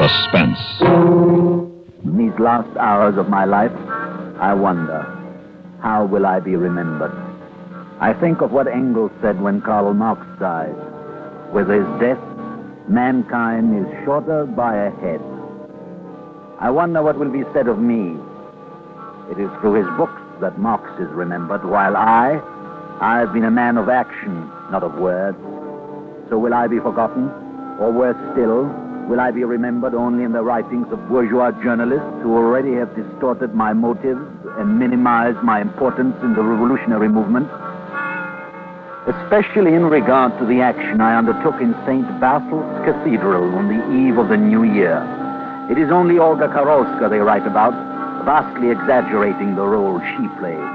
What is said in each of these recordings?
suspense. In these last hours of my life, I wonder, how will I be remembered? I think of what Engels said when Karl Marx died. With his death, mankind is shorter by a head. I wonder what will be said of me. It is through his books that Marx is remembered, while I've been a man of action, not of words. So will I be forgotten? Or worse still, will I be remembered only in the writings of bourgeois journalists who already have distorted my motives and minimized my importance in the revolutionary movement? Especially in regard to the action I undertook in St. Basil's Cathedral on the eve of the New Year. It is only Olga Karolska they write about, vastly exaggerating the role she played.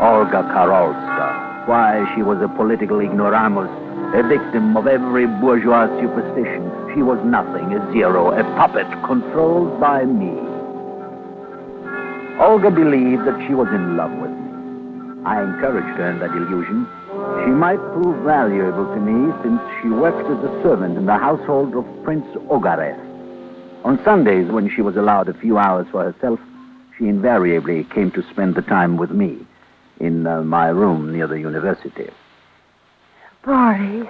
Olga Karolska. Why, she was a political ignoramus, a victim of every bourgeois superstition. She was nothing, a zero, a puppet controlled by me. Olga believed that she was in love with me. I encouraged her in that illusion. She might prove valuable to me since she worked as a servant in the household of Prince Ogarev. On Sundays, when she was allowed a few hours for herself, she invariably came to spend the time with me in my room near the university. Boris.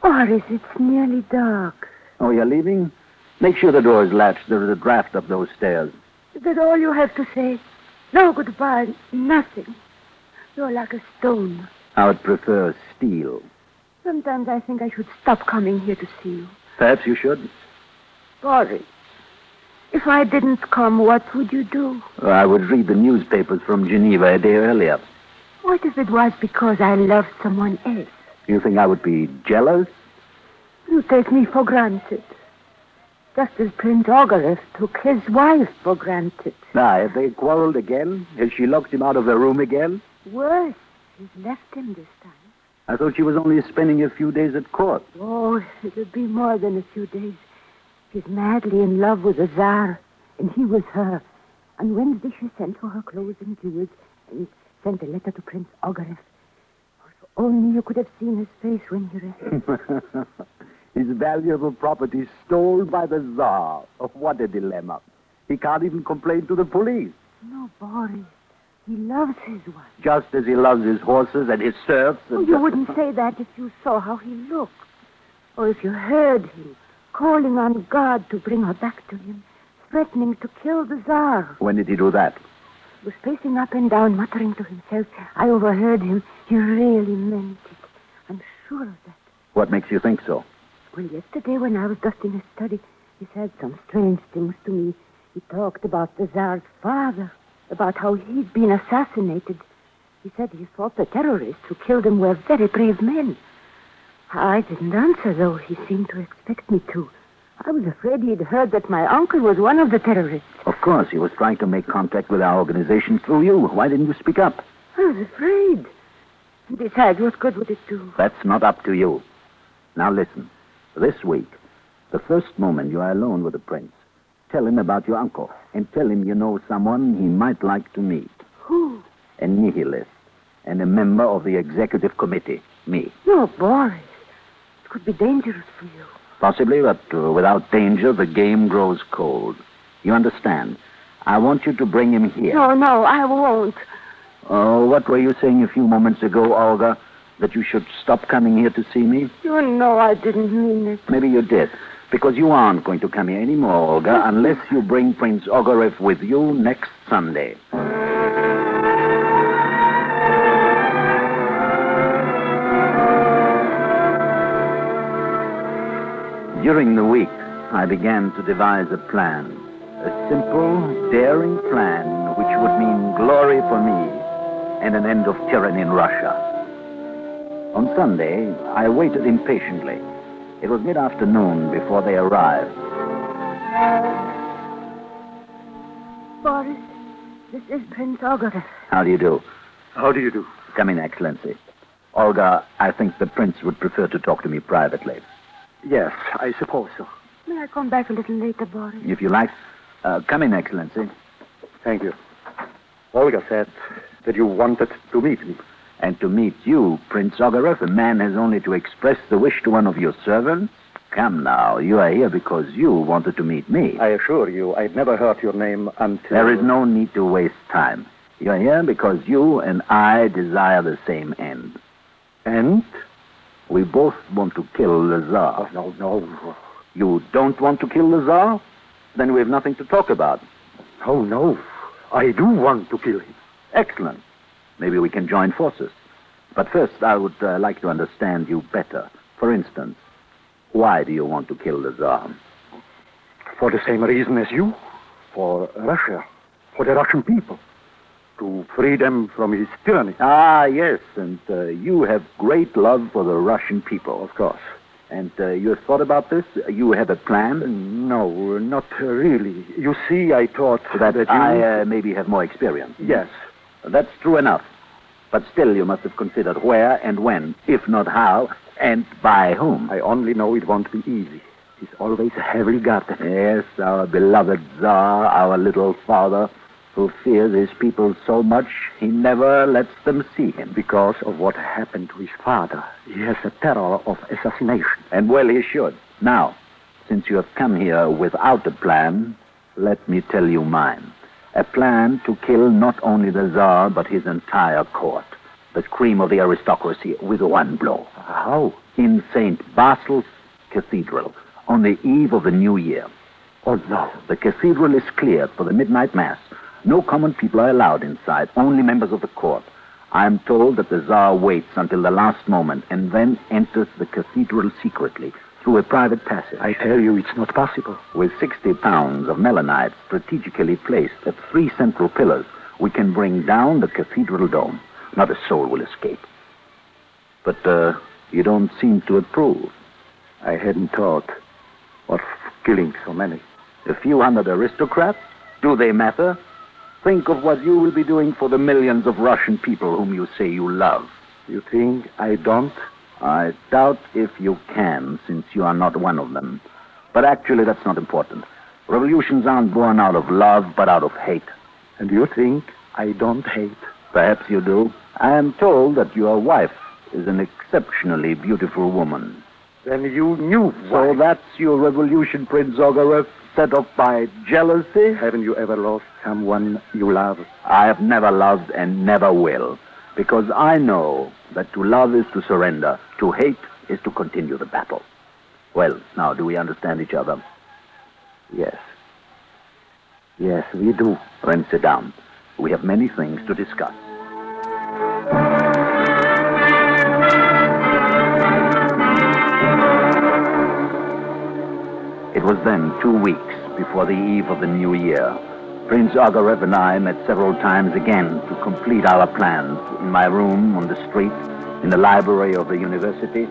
Boris, it's nearly dark. Oh, you're leaving? Make sure the door is latched. There is a draft up those stairs. Is that all you have to say? No goodbye, nothing. You're like a stone. I would prefer steel. Sometimes I think I should stop coming here to see you. Perhaps you should. Boris, if I didn't come, what would you do? I would read the newspapers from Geneva a day earlier. What if it was because I loved someone else? You think I would be jealous? You take me for granted. Just as Prince Ogarev took his wife for granted. Now, have they quarreled again? Has she locked him out of the room again? Worse, she's left him this time. I thought she was only spending a few days at court. Oh, it'll be more than a few days. She's madly in love with the Tsar, and he was her. On Wednesday, she sent for her clothes and jewels, and sent a letter to Prince Ogarev. If only you could have seen his face when he read it. His valuable property stolen by the Tsar. Oh, what a dilemma. He can't even complain to the police. No, Boris. He loves his wife. Just as he loves his horses and his serfs. And you wouldn't say that if you saw how he looked. Or if you heard him calling on God to bring her back to him, threatening to kill the Tsar. When did he do that? He was pacing up and down, muttering to himself. I overheard him. He really meant it. I'm sure of that. What makes you think so? Well, yesterday when I was dusting his study, he said some strange things to me. He talked about the Tsar's father, about how he'd been assassinated. He said he thought the terrorists who killed him were very brave men. I didn't answer, though he seemed to expect me to. I was afraid he'd heard that my uncle was one of the terrorists. Of course, he was trying to make contact with our organization through you. Why didn't you speak up? I was afraid. And besides, what good would it do? That's not up to you. Now listen. This week, the first moment you are alone with the prince, tell him about your uncle, and tell him you know someone he might like to meet. Who? A nihilist, and a member of the executive committee, me. No, Boris. It could be dangerous for you. Possibly, but without danger, the game grows cold. You understand? I want you to bring him here. No, I won't. Oh, what were you saying a few moments ago, Olga? That you should stop coming here to see me? You know I didn't mean it. Maybe you did, because you aren't going to come here anymore, Olga, unless you bring Prince Ogarev with you next Sunday. During the week, I began to devise a plan, a simple, daring plan which would mean glory for me and an end of tyranny in Russia. On Sunday, I waited impatiently. It was mid-afternoon before they arrived. Boris, this is Prince Ogarev. How do you do? How do you do? Come in, Excellency. Olga, I think the prince would prefer to talk to me privately. Yes, I suppose so. May I come back a little later, Boris? If you like. Come in, Excellency. Thank you. Olga said that you wanted to meet me. And to meet you, Prince Ogarev, a man has only to express the wish to one of your servants. Come now, you are here because you wanted to meet me. I assure you, I'd never heard your name until... There is no need to waste time. You are here because you and I desire the same end. End? We both want to kill the Tsar. Oh, no, no. You don't want to kill the Tsar? Then we have nothing to talk about. Oh, no. I do want to kill him. Excellent. Maybe we can join forces. But first, I would like to understand you better. For instance, why do you want to kill the Tsar? For the same reason as you. For Russia. For the Russian people. To free them from his tyranny. Ah, yes, and you have great love for the Russian people. Of course. And you have thought about this? You have a plan? No, not really. You see, I thought that I maybe have more experience. Yes. That's true enough. But still, you must have considered where and when, if not how, and by whom. I only know it won't be easy. He's always heavily guarded. Yes, our beloved Tsar, our little father, who fears his people so much, he never lets them see him. Because of what happened to his father, he has a terror of assassination. And well, he should. Now, since you have come here without a plan, let me tell you mine. A plan to kill not only the Tsar, but his entire court, the cream of the aristocracy, with one blow. How? In St. Basil's Cathedral, on the eve of the New Year. Oh, no. The cathedral is cleared for the midnight mass. No common people are allowed inside, only members of the court. I am told that the Tsar waits until the last moment and then enters the cathedral secretly through a private passage. I tell you, it's not possible. With 60 pounds of melanite strategically placed at 3 central pillars, we can bring down the cathedral dome. Not a soul will escape. But you don't seem to approve. I hadn't thought of killing so many. A few hundred aristocrats? Do they matter? Think of what you will be doing for the millions of Russian people whom you say you love. You think I don't? I doubt if you can, since you are not one of them. But actually, that's not important. Revolutions aren't born out of love, but out of hate. And you think I don't hate? Perhaps you do. I am told that your wife is an exceptionally beautiful woman. Then you knew why. So that's your revolution, Prince Ogarev? Set off by jealousy? Haven't you ever lost someone you love? I have never loved and never will, because I know that to love is to surrender, to hate is to continue the battle. Well, now, do we understand each other? Yes. Yes, we do. Then sit down. We have many things to discuss. It was then 2 weeks before the eve of the new year. Prince Ogarev and I met several times again to complete our plans in my room, on the street, in the library of the university.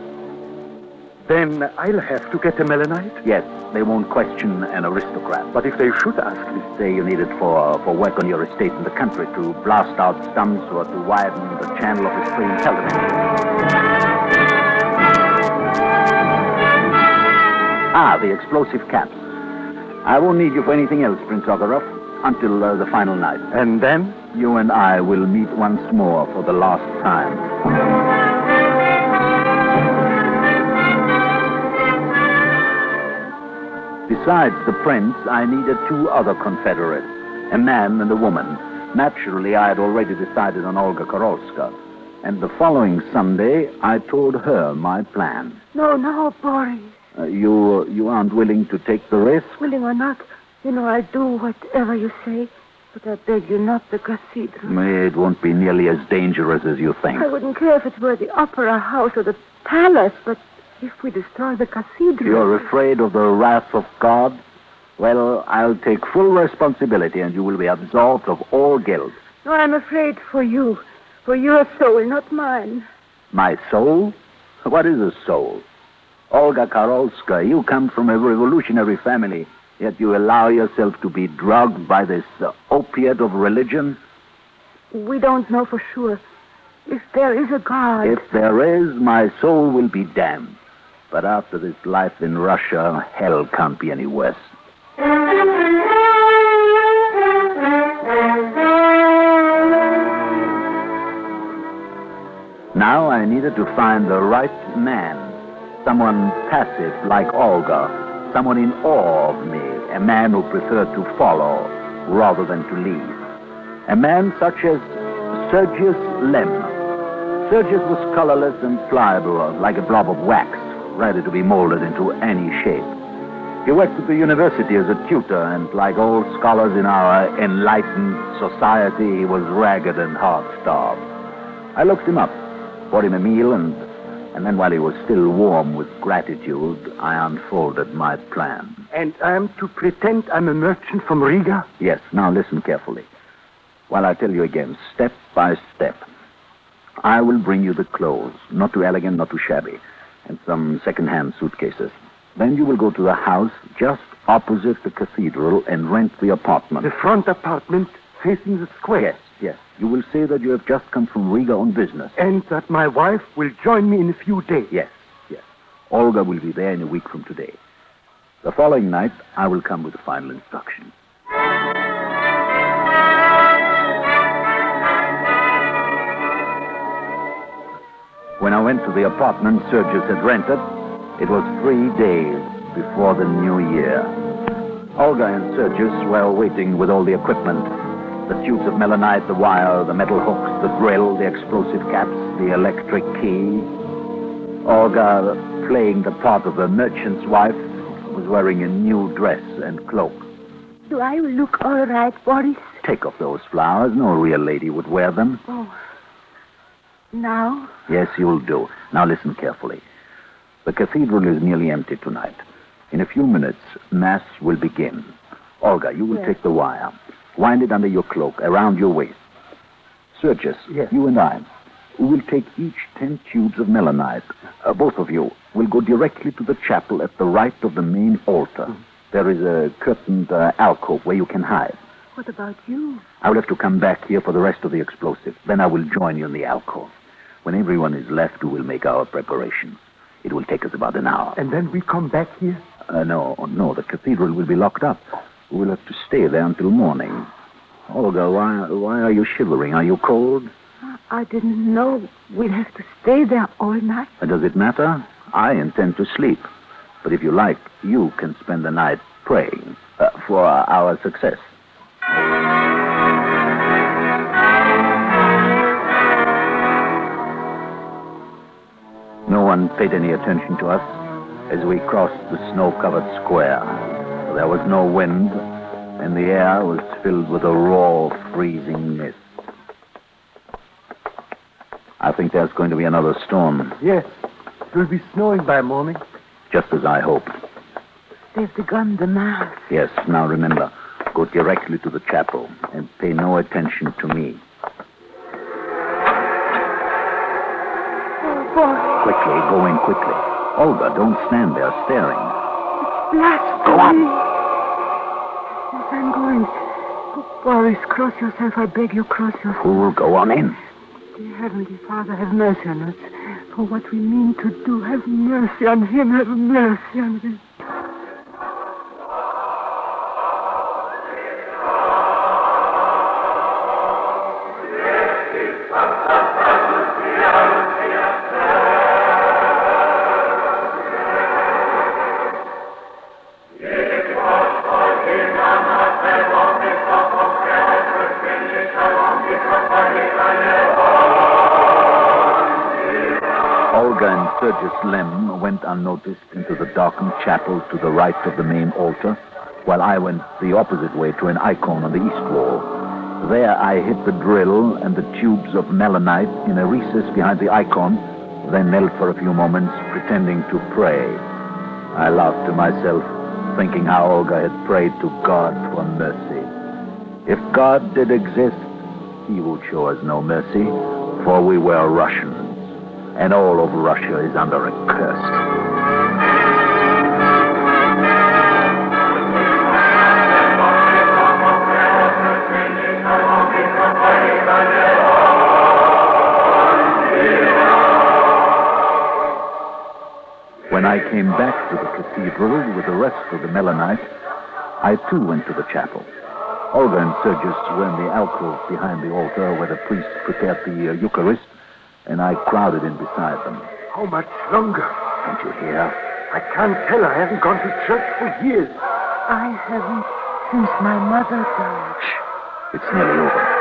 Then I'll have to get a melanite? Yes, they won't question an aristocrat. But if they should ask me? Say you need it for work on your estate in the country, to blast out stumps or to widen the channel of the stream television. Ah, the explosive caps. I won't need you for anything else, Prince Ogarev, until the final night. And then? You and I will meet once more for the last time. Besides the prince, I needed 2 other confederates, a man and a woman. Naturally, I had already decided on Olga Karolska. And the following Sunday, I told her my plan. No, no, Boris. You aren't willing to take the risk? Willing or not, you know, I'll do whatever you say, but I beg you not the cathedral. It won't be nearly as dangerous as you think. I wouldn't care if it were the opera house or the palace, but if we destroy the cathedral... You're afraid of the wrath of God? Well, I'll take full responsibility and you will be absolved of all guilt. No, I'm afraid for you. For your soul, not mine. My soul? What is a soul? Olga Karolska, you come from a revolutionary family, yet you allow yourself to be drugged by this opiate of religion? We don't know for sure. If there is a God... If there is, my soul will be damned. But after this life in Russia, hell can't be any worse. Now I needed to find the right man. someone passive like Olga, someone in awe of me, a man who preferred to follow rather than to lead. A man such as Sergius Lem. Sergius was colorless and pliable, like a blob of wax, ready to be molded into any shape. He worked at the university as a tutor, and like all scholars in our enlightened society, he was ragged and hard-starved. I looked him up, bought him a meal, and then while he was still warm with gratitude, I unfolded my plan. And I am to pretend I'm a merchant from Riga? Yes, now listen carefully. While I tell you again, step by step, I will bring you the clothes, not too elegant, not too shabby, and some second-hand suitcases. Then you will go to the house just opposite the cathedral and rent the apartment. The front apartment facing the square? Yes. You will say that you have just come from Riga on business. And that my wife will join me in a few days? Yes. Olga will be there in a week from today. The following night, I will come with the final instructions. When I went to the apartment Sergius had rented, it was 3 days before the new year. Olga and Sergius were waiting with all the equipment. The tubes of melanite, the wire, the metal hooks, the drill, the explosive caps, the electric key. Olga, playing the part of a merchant's wife, was wearing a new dress and cloak. Do I look all right, Boris? Take off those flowers. No real lady would wear them. Oh. Now? Yes, you'll do. Now listen carefully. The cathedral is nearly empty tonight. In a few minutes, Mass will begin. Olga, you will take the wire. Wind it under your cloak, around your waist. Sergius, you and I, will take each 10 tubes of melanite. Both of you will go directly to the chapel at the right of the main altar. Mm. There is a curtained alcove where you can hide. What about you? I will have to come back here for the rest of the explosive. Then I will join you in the alcove. When everyone is left, we will make our preparations. It will take us about an hour. And then we come back here? No, the cathedral will be locked up. We'll have to stay there until morning. Olga, why are you shivering? Are you cold? I didn't know we'd have to stay there all night. Does it matter? I intend to sleep. But if you like, you can spend the night praying for our success. No one paid any attention to us as we crossed the snow-covered square. There was no wind, and the air was filled with a raw, freezing mist. I think there's going to be another storm. Yes, it will be snowing by morning. Just as I hoped. They've begun the mass. Yes, now remember, go directly to the chapel and pay no attention to me. Quickly, go in quickly. Olga, don't stand there staring. It's blasphemy. Go on. Yes, I'm going. Boris, cross yourself. I beg you, cross yourself. Fool, go on in. Dear Heavenly Father, have mercy on us. For what we mean to do, have mercy on him. Have mercy on him. Sergius Lem went unnoticed into the darkened chapel to the right of the main altar, while I went the opposite way to an icon on the east wall. There I hid the drill and the tubes of melanite in a recess behind the icon, then knelt for a few moments, pretending to pray. I laughed to myself, thinking how Olga had prayed to God for mercy. If God did exist, he would show us no mercy, for we were Russians. And all of Russia is under a curse. When I came back to the cathedral with the rest of the melanite, I too went to the chapel. Olga and Sergius were in the alcove behind the altar where the priest prepared the Eucharist, and I crowded in beside them. How much longer? Don't you hear? I can't tell. I haven't gone to church for years. I haven't since my mother died. Shh. It's nearly over.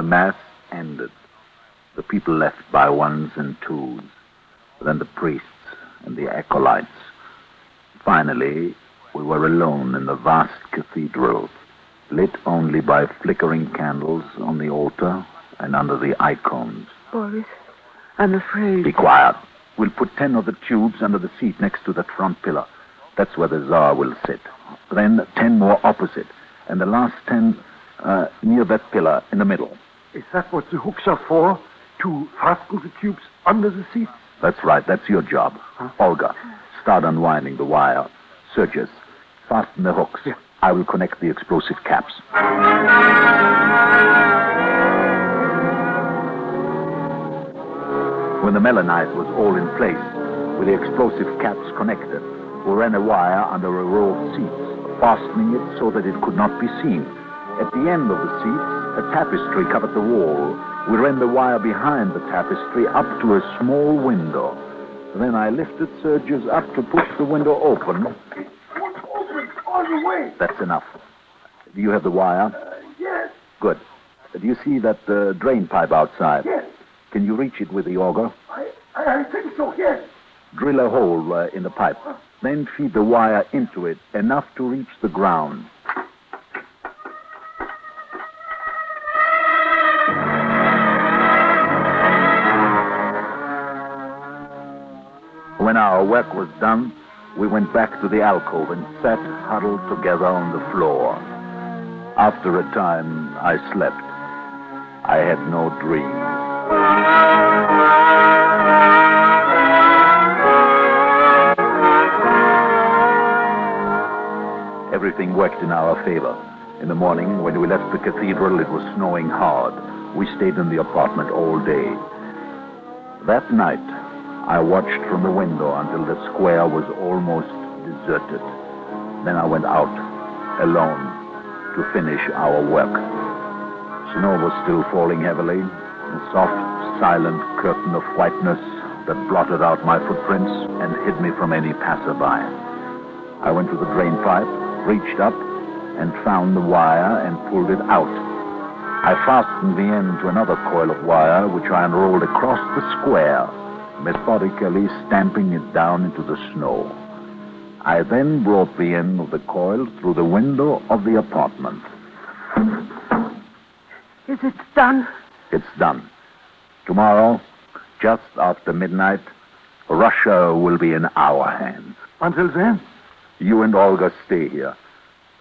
Mass ended. The people left by ones and twos, then the priests and the acolytes. Finally, we were alone in the vast cathedral, lit only by flickering candles on the altar and under the icons. Boris, I'm afraid... Be quiet. We'll put 10 of the tubes under the seat next to the front pillar. That's where the Tsar will sit. Then 10 more opposite, and the last 10 near that pillar in the middle. Is that what the hooks are for? To fasten the tubes under the seats? That's right. That's your job. Huh? Olga, start unwinding the wire. Sergius, fasten the hooks. Yeah. I will connect the explosive caps. When the melanite was all in place, with the explosive caps connected, we ran a wire under a row of seats, fastening it so that it could not be seen. At the end of the seats, a tapestry covered the wall. We ran the wire behind the tapestry up to a small window. Then I lifted Sergius up to push the window open. It won't open all the way. That's enough. Do you have the wire? Yes. Good. Do you see that drain pipe outside? Yes. Can you reach it with the auger? I think so, yes. Drill a hole in the pipe. Then feed the wire into it, enough to reach the ground. When our work was done, we went back to the alcove and sat huddled together on the floor. After a time, I slept. I had no dreams. Everything worked in our favor. In the morning, when we left the cathedral, it was snowing hard. We stayed in the apartment all day. That night, I watched from the window until the square was almost deserted. Then I went out, alone, to finish our work. Snow was still falling heavily, a soft, silent curtain of whiteness that blotted out my footprints and hid me from any passerby. I went to the drain pipe, reached up, and found the wire and pulled it out. I fastened the end to another coil of wire, which I unrolled across the square, methodically stamping it down into the snow. I then brought the end of the coil through the window of the apartment. Is it done? It's done. Tomorrow, just after midnight, Russia will be in our hands. Until then? You and Olga stay here.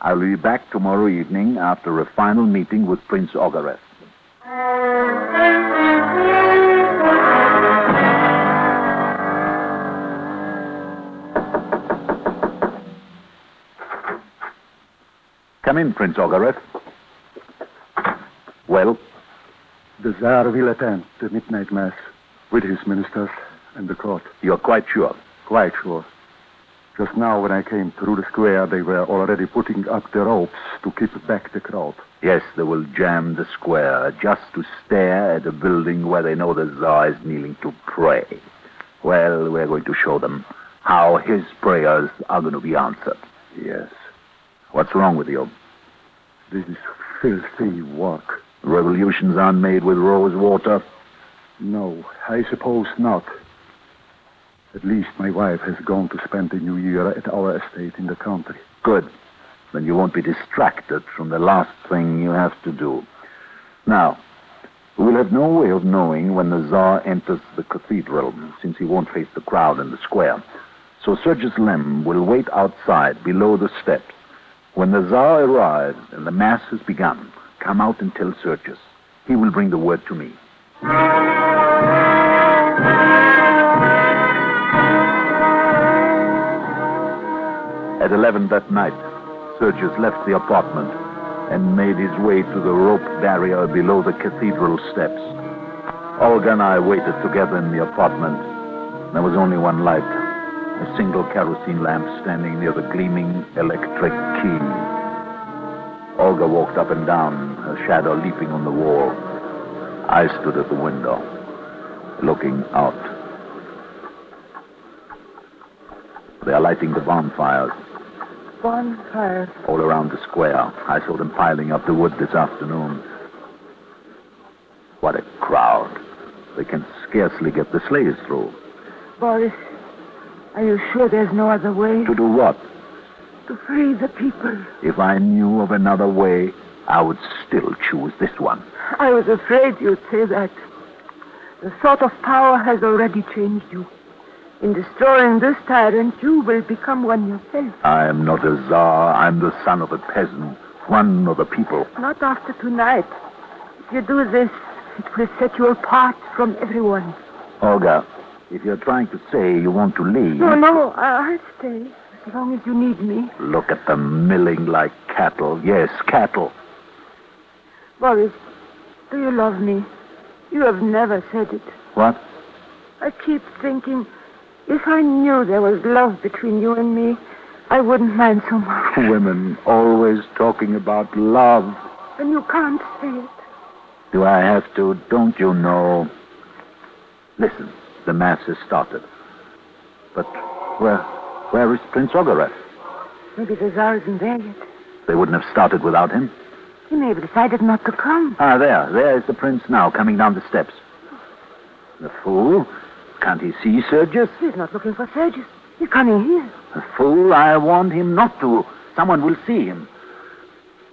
I will be back tomorrow evening after a final meeting with Prince Ogarev. Come in, Prince Ogarev. Well? The Tsar will attend the midnight mass with his ministers and the court. You're quite sure? Quite sure. Just now when I came through the square, they were already putting up the ropes to keep back the crowd. Yes, they will jam the square just to stare at a building where they know the Tsar is kneeling to pray. Well, we're going to show them how his prayers are going to be answered. Yes. What's wrong with you? This is filthy work. Revolutions aren't made with rose water. No, I suppose not. At least my wife has gone to spend the New Year at our estate in the country. Good. Then you won't be distracted from the last thing you have to do. Now, we'll have no way of knowing when the Tsar enters the cathedral, since he won't face the crowd in the square. So Sergius Lem will wait outside below the steps. When the Tsar arrives and the mass has begun, come out and tell Sergius. he will bring the word to me. At 11 that night, Sergius left the apartment and made his way to the rope barrier below the cathedral steps. Olga and I waited together in the apartment. There was only one light, a single kerosene lamp standing near the gleaming electric key. Olga walked up and down, her shadow leaping on the wall. I stood at the window, looking out. They are lighting the bonfires. Bonfires? All around the square. I saw them piling up the wood this afternoon. What a crowd. They can scarcely get the sleighs through. Boris, are you sure there's no other way? To do what? To free the people. If I knew of another way, I would still choose this one. I was afraid you'd say that. The thought of power has already changed you. In destroying this tyrant, you will become one yourself. I am not a czar. I'm the son of a peasant, one of the people. Not after tonight. If you do this, it will set you apart from everyone. Olga, if you're trying to say you want to leave... No, I'll stay, as long as you need me. Look at them milling like cattle. Yes, cattle. Boris, do you love me? You have never said it. What? I keep thinking... If I knew there was love between you and me, I wouldn't mind so much. Women always talking about love. And you can't say it. Do I have to? Don't you know? Listen, the mass has started. But where is Prince Ogarev? Maybe the Tsar isn't there yet. They wouldn't have started without him. He may have decided not to come. Ah, there is the prince now, coming down the steps. The fool... Can't he see Sergius? He's not looking for Sergius. He's coming here. A fool, I warned him not to. Someone will see him.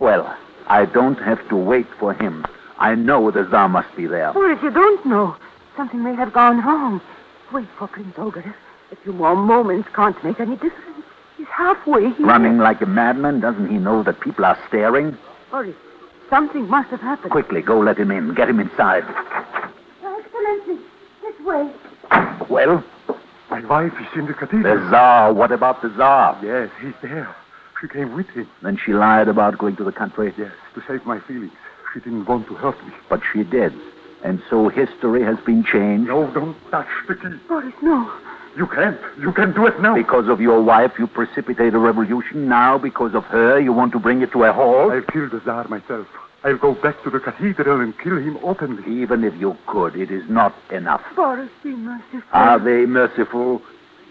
Well, I don't have to wait for him. I know the Tsar must be there. Well, if you don't know, something may have gone wrong. Wait for Prince Ogarev. A few more moments can't make any difference. He's halfway here. Running like a madman, doesn't he know that people are staring? Boris, something must have happened. Quickly, go let him in. Get him inside. Your Excellency, this way. Well? My wife is in the cathedral. The Tsar. What about the Tsar? Yes, he's there. She came with him. Then she lied about going to the country? Yes, to save my feelings. She didn't want to hurt me. But she did. And so history has been changed. No, don't touch the key. Boris, no. You can't. You can't do it now. Because of your wife, you precipitate a revolution. Now, because of her, you want to bring it to a halt? I'll kill the Tsar myself. I'll go back to the cathedral and kill him openly. Even if you could, it is not enough. Boris, be merciful. Are they merciful?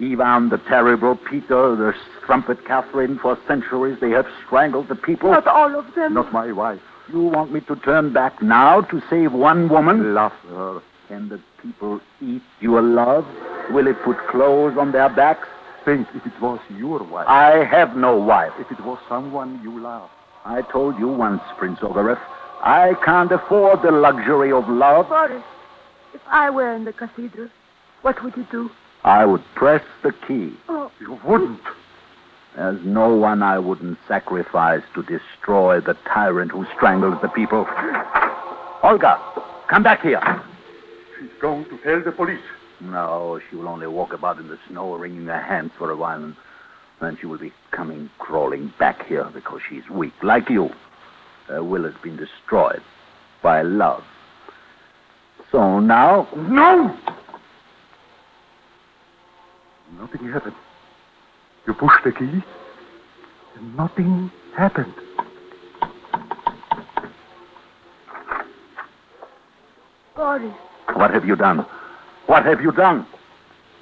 Ivan the Terrible, Peter, the strumpet Catherine, for centuries they have strangled the people. Not all of them. Not my wife. You want me to turn back now to save one woman? Love her. Can the people eat your love? Will it put clothes on their backs? Think if it was your wife. I have no wife. If it was someone you love. I told you once, Prince Ogarev, I can't afford the luxury of love. Boris, if I were in the cathedral, what would you do? I would press the key. Oh. You wouldn't. There's no one I wouldn't sacrifice to destroy the tyrant who strangles the people. Olga, come back here. She's going to tell the police. No, she will only walk about in the snow, wringing her hands for a while and... Then she will be coming crawling back here because she's weak, like you. Her will has been destroyed by love. So now... No! Nothing happened. You pushed the key, and nothing happened. Boris. What have you done? What have you done?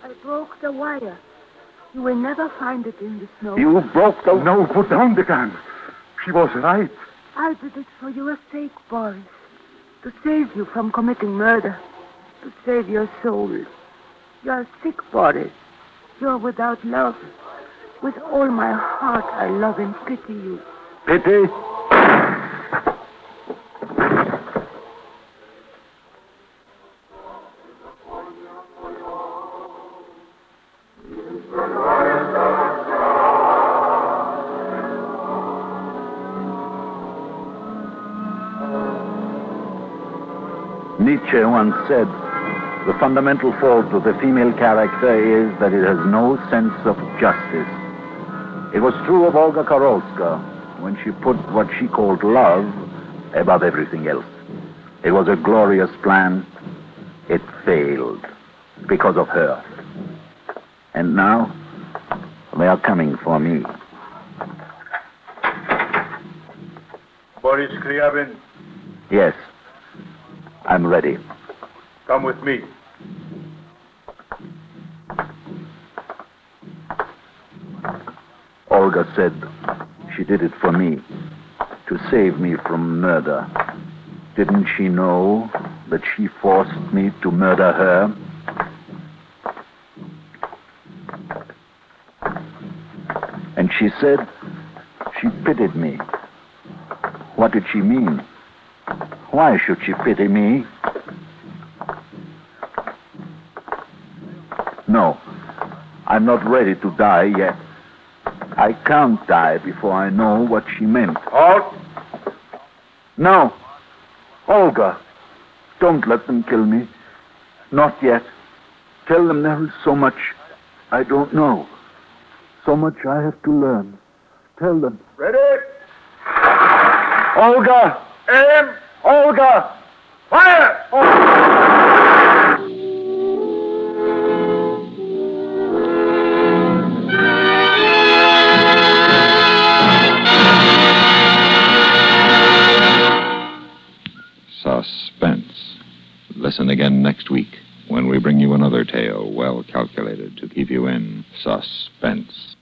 I broke the wire. You will never find it in the snow. You broke the... No, put down the gun. She was right. I did it for your sake, Boris. To save you from committing murder. To save your soul. You are sick, Boris. You are without love. With all my heart, I love and pity you. Pity? Nietzsche once said, the fundamental fault of the female character is that it has no sense of justice. It was true of Olga Karolska when she put what she called love above everything else. It was a glorious plan. It failed because of her. And now they are coming for me. Boris Kriavin? Yes. I'm ready. Come with me. Olga said she did it for me, to save me from murder. Didn't she know that she forced me to murder her? And she said she pitied me. What did she mean? Why should she pity me? No, I'm not ready to die yet. I can't die before I know what she meant. Halt! No! Olga! Don't let them kill me. Not yet. Tell them there is so much I don't know. So much I have to learn. Tell them. Ready? Olga! Aim! Olga! Fire! Olga. Suspense. Listen again next week when we bring you another tale well calculated to keep you in suspense.